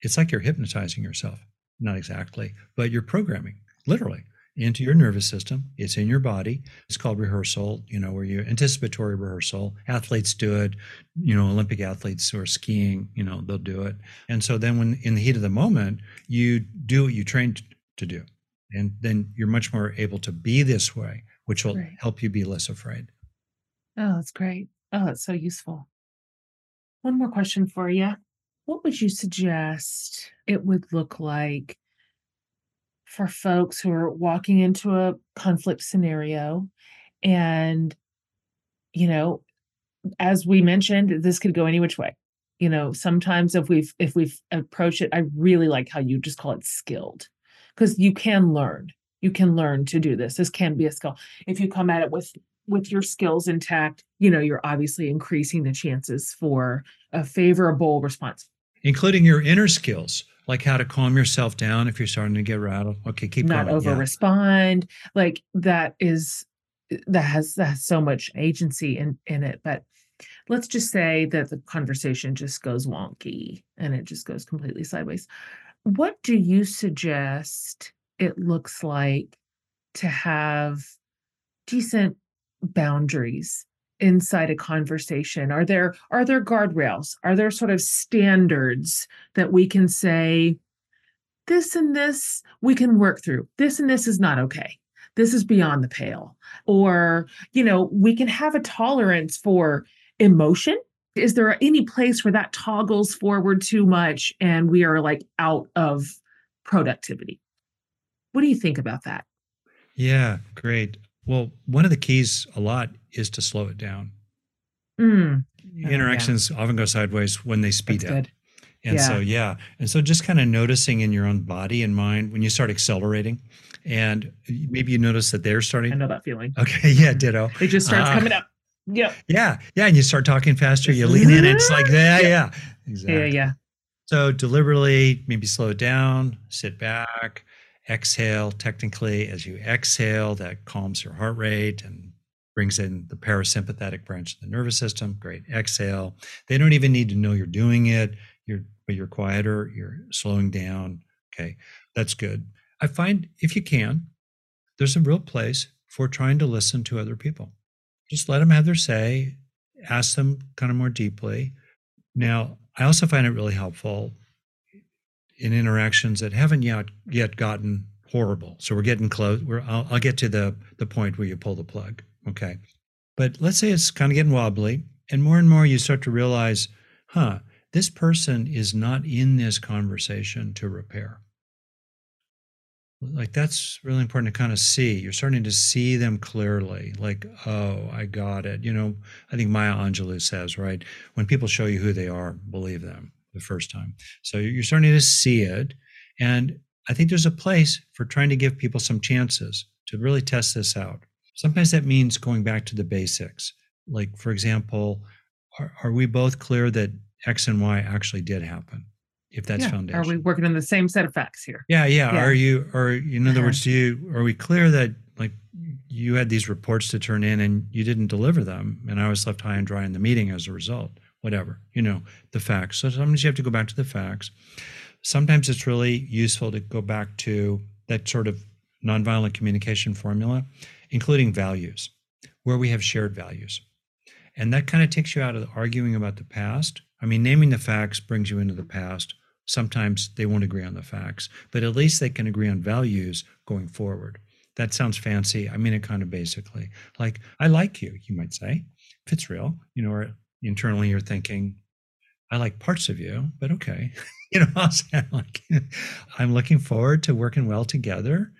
it's like you're hypnotizing yourself. Not exactly, but you're programming, literally, into your nervous system. It's in your body. It's called rehearsal, you know, where you anticipatory rehearsal. Athletes do it, you know, Olympic athletes who are skiing, you know, they'll do it. And so then when in the heat of the moment, you do what you trained to do. And then you're much more able to be this way, which will right. help you be less afraid. Oh, that's great. Oh, that's so useful. One more question for you. What would you suggest it would look like for folks who are walking into a conflict scenario? And, you know, as we mentioned, this could go any which way. You know, sometimes if we've, if we've approached it, I really like how you just call it skilled, because you can learn, you can learn to do this. This can be a skill. If you come at it with with your skills intact, you know, you're obviously increasing the chances for a favorable response. Including your inner skills, like how to calm yourself down if you're starting to get rattled. Okay, keep going. Not over-respond. Yeah. Like that is, that has, that has so much agency in, in it. But let's just say that the conversation just goes wonky and it just goes completely sideways. What do you suggest it looks like to have decent boundaries inside a conversation? Are there, are there guardrails? Are there sort of standards that we can say, this and this we can work through. This and this is not okay. This is beyond the pale. Or, you know, we can have a tolerance for emotion. Is there any place where that toggles forward too much and we are like out of productivity? What do you think about that? Yeah, great. Well, one of the keys a lot is to slow it down. Mm. Oh, Interactions yeah. often go sideways when they speed That's up. Good. And yeah. so, yeah. And so just kind of noticing in your own body and mind when you start accelerating and maybe you notice that they're starting. I know that feeling. Okay. Yeah. Ditto. It just starts uh, coming up. Yeah. Yeah. Yeah. And you start talking faster. You lean in. It's like, yeah, yeah. yeah. Exactly. Yeah. Yeah. So deliberately, maybe slow down, sit back. Exhale, technically, as you exhale, that calms your heart rate and brings in the parasympathetic branch of the nervous system. Great. Exhale. They don't even need to know you're doing it. You're, but you're quieter. You're slowing down. Okay. That's good. I find if you can, there's a real place for trying to listen to other people. Just let them have their say, ask them kind of more deeply. Now, I also find it really helpful in interactions that haven't yet yet gotten horrible. So we're getting close. We're, I'll, I'll get to the, the point where you pull the plug, okay? But let's say it's kind of getting wobbly, and more and more you start to realize, huh, this person is not in this conversation to repair. Like that's really important to kind of see. You're starting to see them clearly, like, oh, I got it. You know, I think Maya Angelou says, right, when people show you who they are, believe them. The first time. So you're starting to see it. And I think there's a place for trying to give people some chances to really test this out. Sometimes that means going back to the basics. Like, for example, are, are we both clear that X and Y actually did happen? If that's yeah. foundational. Are we working on the same set of facts here? Yeah, yeah. yeah. Are you, or in other uh-huh. words, do you, are we clear that like you had these reports to turn in and you didn't deliver them and I was left high and dry in the meeting as a result? Whatever, you know, the facts. So sometimes you have to go back to the facts. Sometimes it's really useful to go back to that sort of nonviolent communication formula, including values, where we have shared values. And that kind of takes you out of arguing about the past. I mean, naming the facts brings you into the past. Sometimes they won't agree on the facts, but at least they can agree on values going forward. That sounds fancy. I mean it kind of basically. Like, I like you, you might say, if it's real, you know, or internally you're thinking, I like parts of you, but okay. You know, I'll say, like, I'm looking forward to working well together.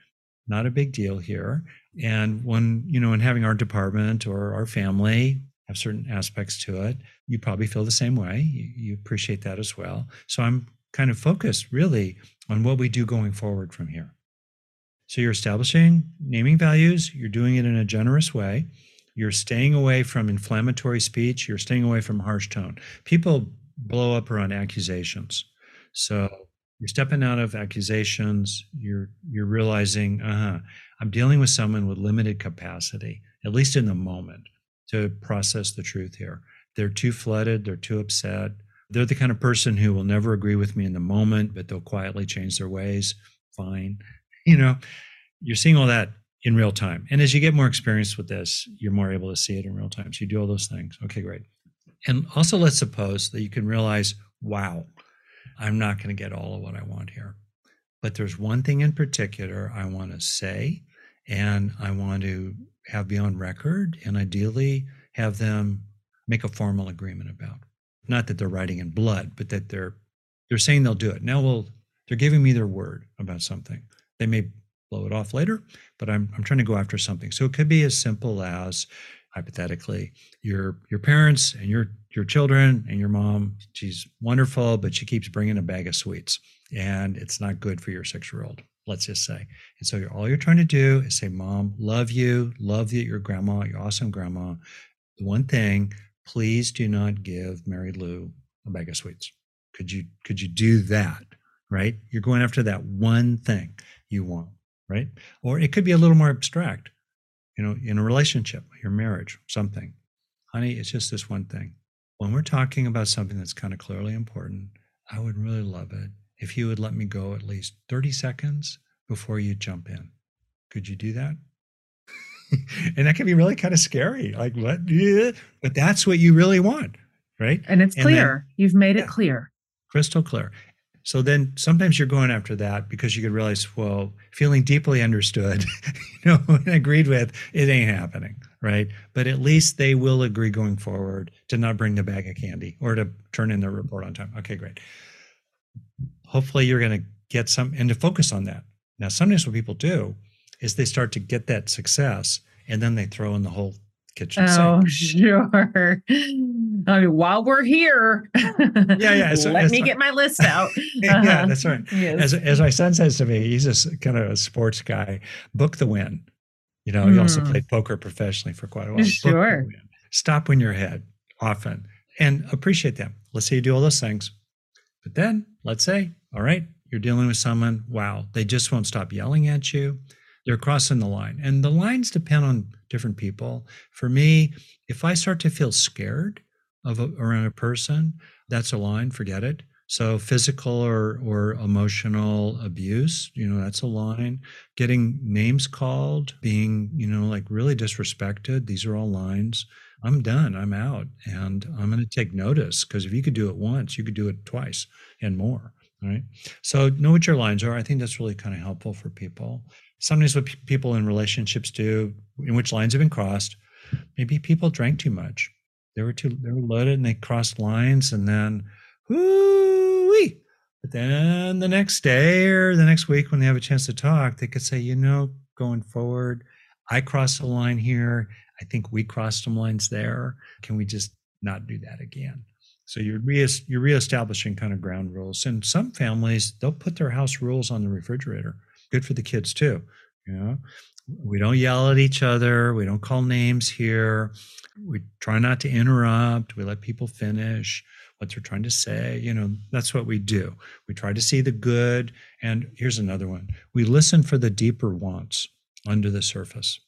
Not a big deal here. And when, you know, in having our department or our family have certain aspects to it, you probably feel the same way. You, you appreciate that as well. So I'm kind of focused really on what we do going forward from here. So you're establishing, naming values. You're doing it in a generous way. You're staying away from inflammatory speech. You're staying away from harsh tone. People blow up around accusations. So you're stepping out of accusations. You're you're realizing, uh-huh, I'm dealing with someone with limited capacity, at least in the moment, to process the truth here. They're too flooded. They're too upset. They're the kind of person who will never agree with me in the moment, but they'll quietly change their ways. Fine. You know, you're seeing all that in real time. And as you get more experience with this, you're more able to see it in real time. So you do all those things. Okay, great. And also, let's suppose that you can realize, wow, I'm not going to get all of what I want here. But there's one thing in particular I want to say, and I want to have be on record, and ideally have them make a formal agreement about. Not that they're writing in blood, but that they're they're saying they'll do it. Now, well, they're giving me their word about something. They may blow it off later, but I'm I'm trying to go after something. So it could be as simple as, hypothetically, your your parents and your your children and your mom, she's wonderful, but she keeps bringing a bag of sweets and it's not good for your six-year-old, let's just say. And so you're, all you're trying to do is say, Mom, love you, love your grandma, your awesome grandma. The one thing, please do not give Mary Lou a bag of sweets. Could you could you do that, right? You're going after that one thing you want, right? Or it could be a little more abstract. You know, in a relationship, your marriage, something. Honey, it's just this one thing. When we're talking about something that's kind of clearly important, I would really love it if you would let me go at least thirty seconds before you jump in. Could you do that? And that can be really kind of scary. Like, what? But that's what you really want, right? And it's clear. And then, You've made it yeah, clear. Crystal clear. So then sometimes you're going after that because you could realize, well, feeling deeply understood, you know, and agreed with, it ain't happening, right? But at least they will agree going forward to not bring the bag of candy or to turn in their report on time. Okay, great. Hopefully you're going to get some, and to focus on that. Now, sometimes what people do is they start to get that success and then they throw in the whole kitchen sink. Oh, sure. I mean, while we're here, yeah, yeah. So, let me right. get my list out. Uh-huh. Yeah, that's right. Yes. As, as my son says to me, he's a kind of a sports guy. Book the win. You know, mm. he also played poker professionally for quite a while. Sure. Stop when you're ahead often and appreciate them. Let's say you do all those things. But then let's say, all right, you're dealing with someone. Wow, they just won't stop yelling at you. They're crossing the line. And the lines depend on different people. For me, if I start to feel scared of a, around a person, that's a line, forget it. So physical or or emotional abuse, you know, that's a line. Getting names called, being, you know, like really disrespected, these are all lines. I'm done, I'm out, and I'm going to take notice, because if you could do it once, you could do it twice and more, right? So know what your lines are. I think that's really kind of helpful for people. Sometimes what pe- people in relationships do, in which lines have been crossed, maybe people drank too much. They were too, they were loaded and they crossed lines, and then, whoo-wee. But then the next day or the next week when they have a chance to talk, they could say, you know, going forward, I crossed a line here. I think we crossed some lines there. Can we just not do that again? So you're, re- you're reestablishing kind of ground rules. And some families, they'll put their house rules on the refrigerator. Good for the kids too, you know. We don't yell at each other. We don't call names here. We try not to interrupt. We let people finish what they're trying to say. You know, that's what we do. We try to see the good. And here's another one. We listen for the deeper wants under the surface.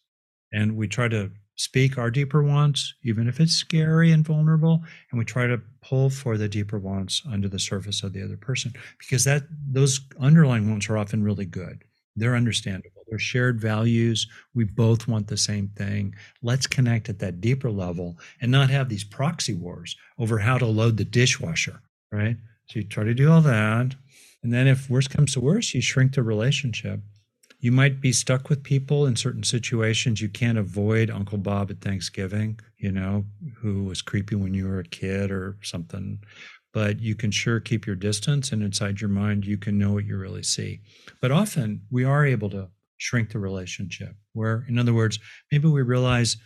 And we try to speak our deeper wants, even if it's scary and vulnerable. And we try to pull for the deeper wants under the surface of the other person, because that those underlying wants are often really good. They're understandable. They're shared values. We both want the same thing. Let's connect at that deeper level and not have these proxy wars over how to load the dishwasher, right? So you try to do all that. And then if worse comes to worse, you shrink the relationship. You might be stuck with people in certain situations. You can't avoid Uncle Bob at Thanksgiving, you know, who was creepy when you were a kid or something. But you can sure keep your distance, and inside your mind, you can know what you really see. But often we are able to shrink the relationship where, in other words, maybe we realize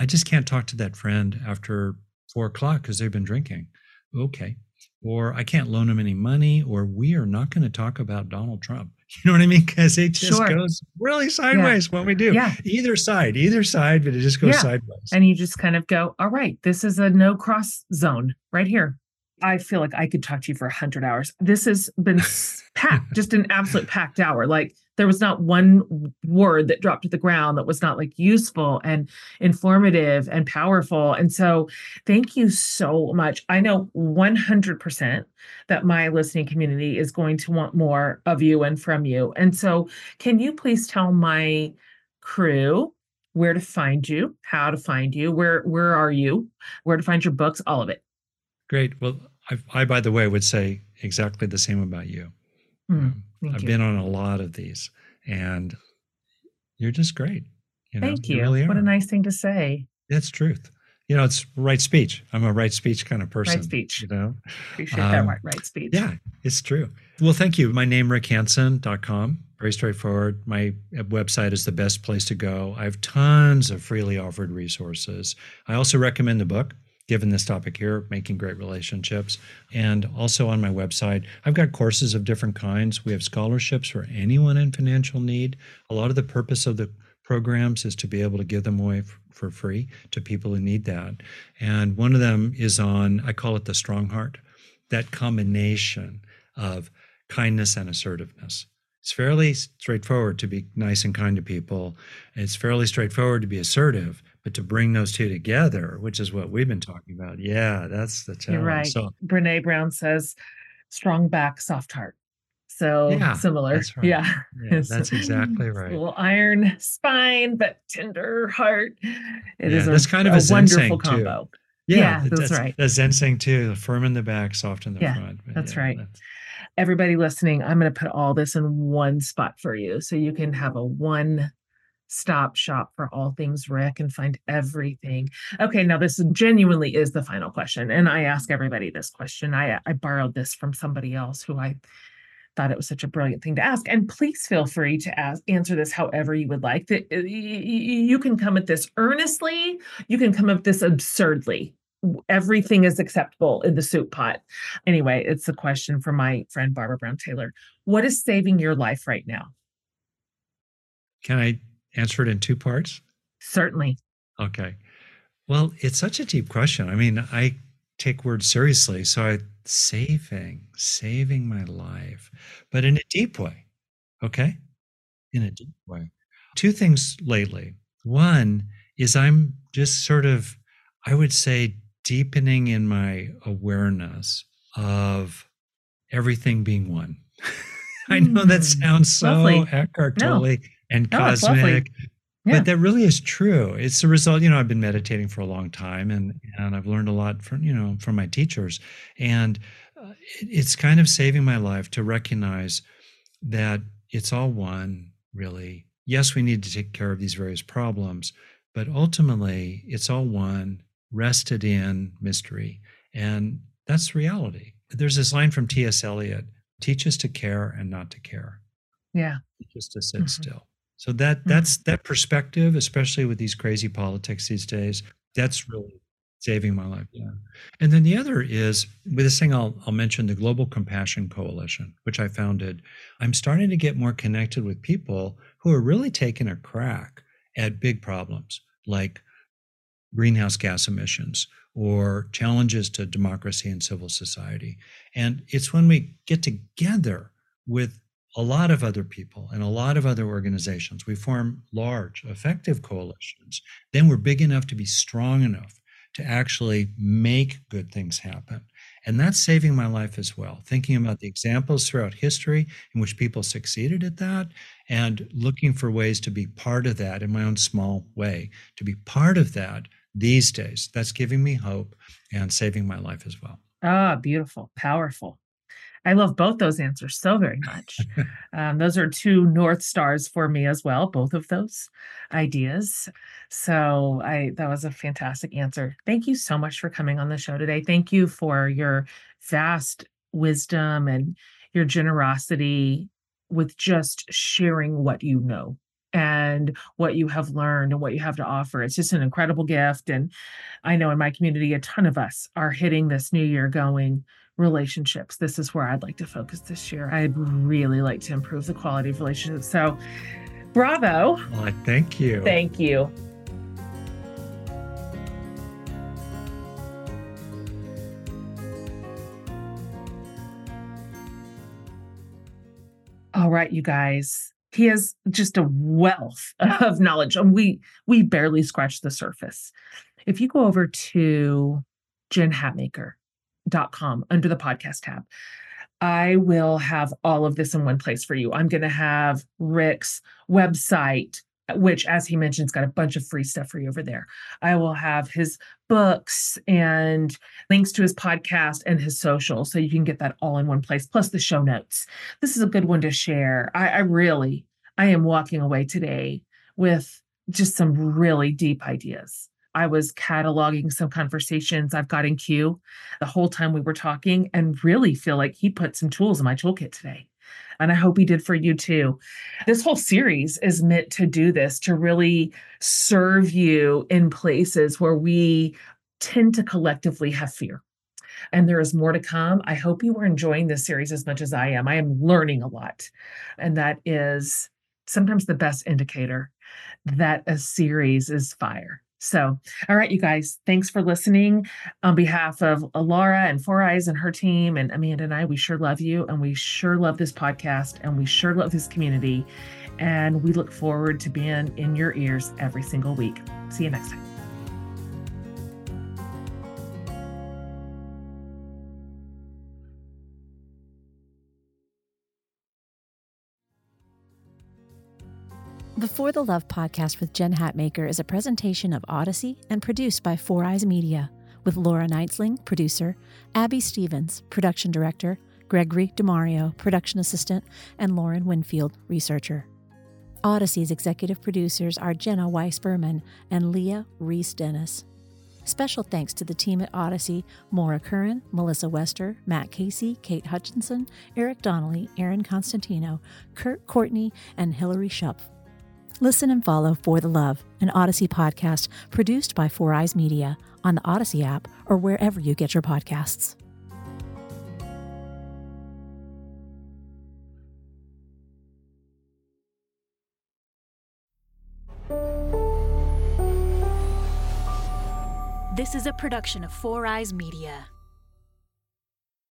I just can't talk to that friend after four o'clock because they've been drinking. Okay. Or I can't loan them any money, or we are not going to talk about Donald Trump. You know what I mean? Because it just sure. goes really sideways, yeah. what we do. Yeah. Either side, either side, but it just goes yeah. sideways. And you just kind of go, all right, this is a no-cross zone right here. I feel like I could talk to you for a hundred hours. This has been packed, just an absolute packed hour. Like there was not one word that dropped to the ground that was not like useful and informative and powerful. And so thank you so much. I know one hundred percent that my listening community is going to want more of you and from you. And so can you please tell my crew where to find you, how to find you, where, where are you, where to find your books, all of it? Great. Well, I, I, by the way, would say exactly the same about you. Mm, I've you. been on a lot of these, and you're just great. You know, thank you. you really what are. a nice thing to say. That's truth. You know, it's right speech. I'm a right speech kind of person. Right speech. You know, appreciate um, that right speech. Yeah, it's true. Well, thank you. My name, Rick Hanson dot com. Very straightforward. My website is the best place to go. I have tons of freely offered resources. I also recommend the book, given this topic here, Making Great Relationships. And also on my website, I've got courses of different kinds. We have scholarships for anyone in financial need. A lot of the purpose of the programs is to be able to give them away f- for free to people who need that. And one of them is on, I call it the strong heart, that combination of kindness and assertiveness. It's fairly straightforward to be nice and kind to people. It's fairly straightforward to be assertive, but to bring those two together, which is what we've been talking about. Yeah, that's the challenge. You're right. So, Brene Brown says, strong back, soft heart. So yeah, similar. That's right. Yeah. yeah that's exactly right. A little iron spine, but tender heart. It yeah, is a, kind of a, a wonderful combo. Too. Yeah, yeah, that's, that's right. The Zen saying too, firm in the back, soft in the yeah, front. But that's yeah, right. That's, everybody listening, I'm going to put all this in one spot for you so you can have a one-stop shop for all things Rick and find everything. Okay, now this genuinely is the final question, and I ask everybody this question. I, I borrowed this from somebody else who I thought it was such a brilliant thing to ask. And please feel free to ask, answer this however you would like. You can come at this earnestly. You can come at this absurdly. Everything is acceptable in the soup pot. Anyway, it's a question from my friend, Barbara Brown Taylor. What is saving your life right now? Can I answer it in two parts? Certainly. Okay. Well, it's such a deep question. I mean, I take words seriously. So I saving, saving my life, but in a deep way. Okay. In a deep way. Two things lately. One is I'm just sort of, I would say, deepening in my awareness of everything being one. I know that sounds so lovely. Eckhart Tolle no. and no, cosmic, yeah. but that really is true. It's the result, you know, I've been meditating for a long time, and, and I've learned a lot from, you know, from my teachers. And uh, it, it's kind of saving my life to recognize that it's all one, really. Yes, we need to take care of these various problems, but ultimately it's all one. Rested in mystery. And that's reality. There's this line from T S Eliot, teach us to care and not to care. Yeah. Just to sit mm-hmm. still. So that that's mm-hmm. that perspective, especially with these crazy politics these days, that's really saving my life. Yeah. And then the other is, with this thing I'll, I'll mention, the Global Compassion Coalition, which I founded. I'm starting to get more connected with people who are really taking a crack at big problems like greenhouse gas emissions or challenges to democracy and civil society. And it's when we get together with a lot of other people and a lot of other organizations, we form large, effective coalitions, then we're big enough to be strong enough to actually make good things happen. And that's saving my life as well, thinking about the examples throughout history in which people succeeded at that and looking for ways to be part of that in my own small way, to be part of that these days. That's giving me hope and saving my life as well. Ah, beautiful, powerful. I love both those answers so very much. Um, those are two North Stars for me as well, both of those ideas. So I that was a fantastic answer. Thank you so much for coming on the show today. Thank you for your vast wisdom and your generosity with just sharing what you know and what you have learned and what you have to offer. It's just an incredible gift. And I know in my community, a ton of us are hitting this new year going, relationships. This is where I'd like to focus this year. I'd really like to improve the quality of relationships. So bravo. Well, thank you. Thank you. All right, you guys. He has just a wealth of knowledge. And we we barely scratched the surface. If you go over to Jen Hatmaker, Dot com under the podcast tab. I will have all of this in one place for you. I'm going to have Rick's website, which, as he mentioned, has got a bunch of free stuff for you over there. I will have his books and links to his podcast and his social, so you can get that all in one place, plus the show notes. This is a good one to share. I, I really, I am walking away today with just some really deep ideas. I was cataloging some conversations I've got in queue the whole time we were talking and really feel like he put some tools in my toolkit today. And I hope he did for you too. This whole series is meant to do this, to really serve you in places where we tend to collectively have fear. And there is more to come. I hope you were enjoying this series as much as I am. I am learning a lot. And that is sometimes the best indicator that a series is fire. So, all right, you guys, thanks for listening. On behalf of Laura and Four Eyes and her team and Amanda and I, we sure love you and we sure love this podcast and we sure love this community. And we look forward to being in your ears every single week. See you next time. The For the Love podcast with Jen Hatmaker is a presentation of Odyssey and produced by Four Eyes Media, with Laura Neitzling, producer, Abby Stevens, production director, Gregory DiMario, production assistant, and Lauren Winfield, researcher. Odyssey's executive producers are Jenna Weiss-Berman and Leah Reese-Dennis. Special thanks to the team at Odyssey, Maura Curran, Melissa Wester, Matt Casey, Kate Hutchinson, Eric Donnelly, Aaron Constantino, Kurt Courtney, and Hillary Schupf. Listen and follow For the Love, an Odyssey podcast produced by Four Eyes Media on the Odyssey app or wherever you get your podcasts. This is a production of Four Eyes Media.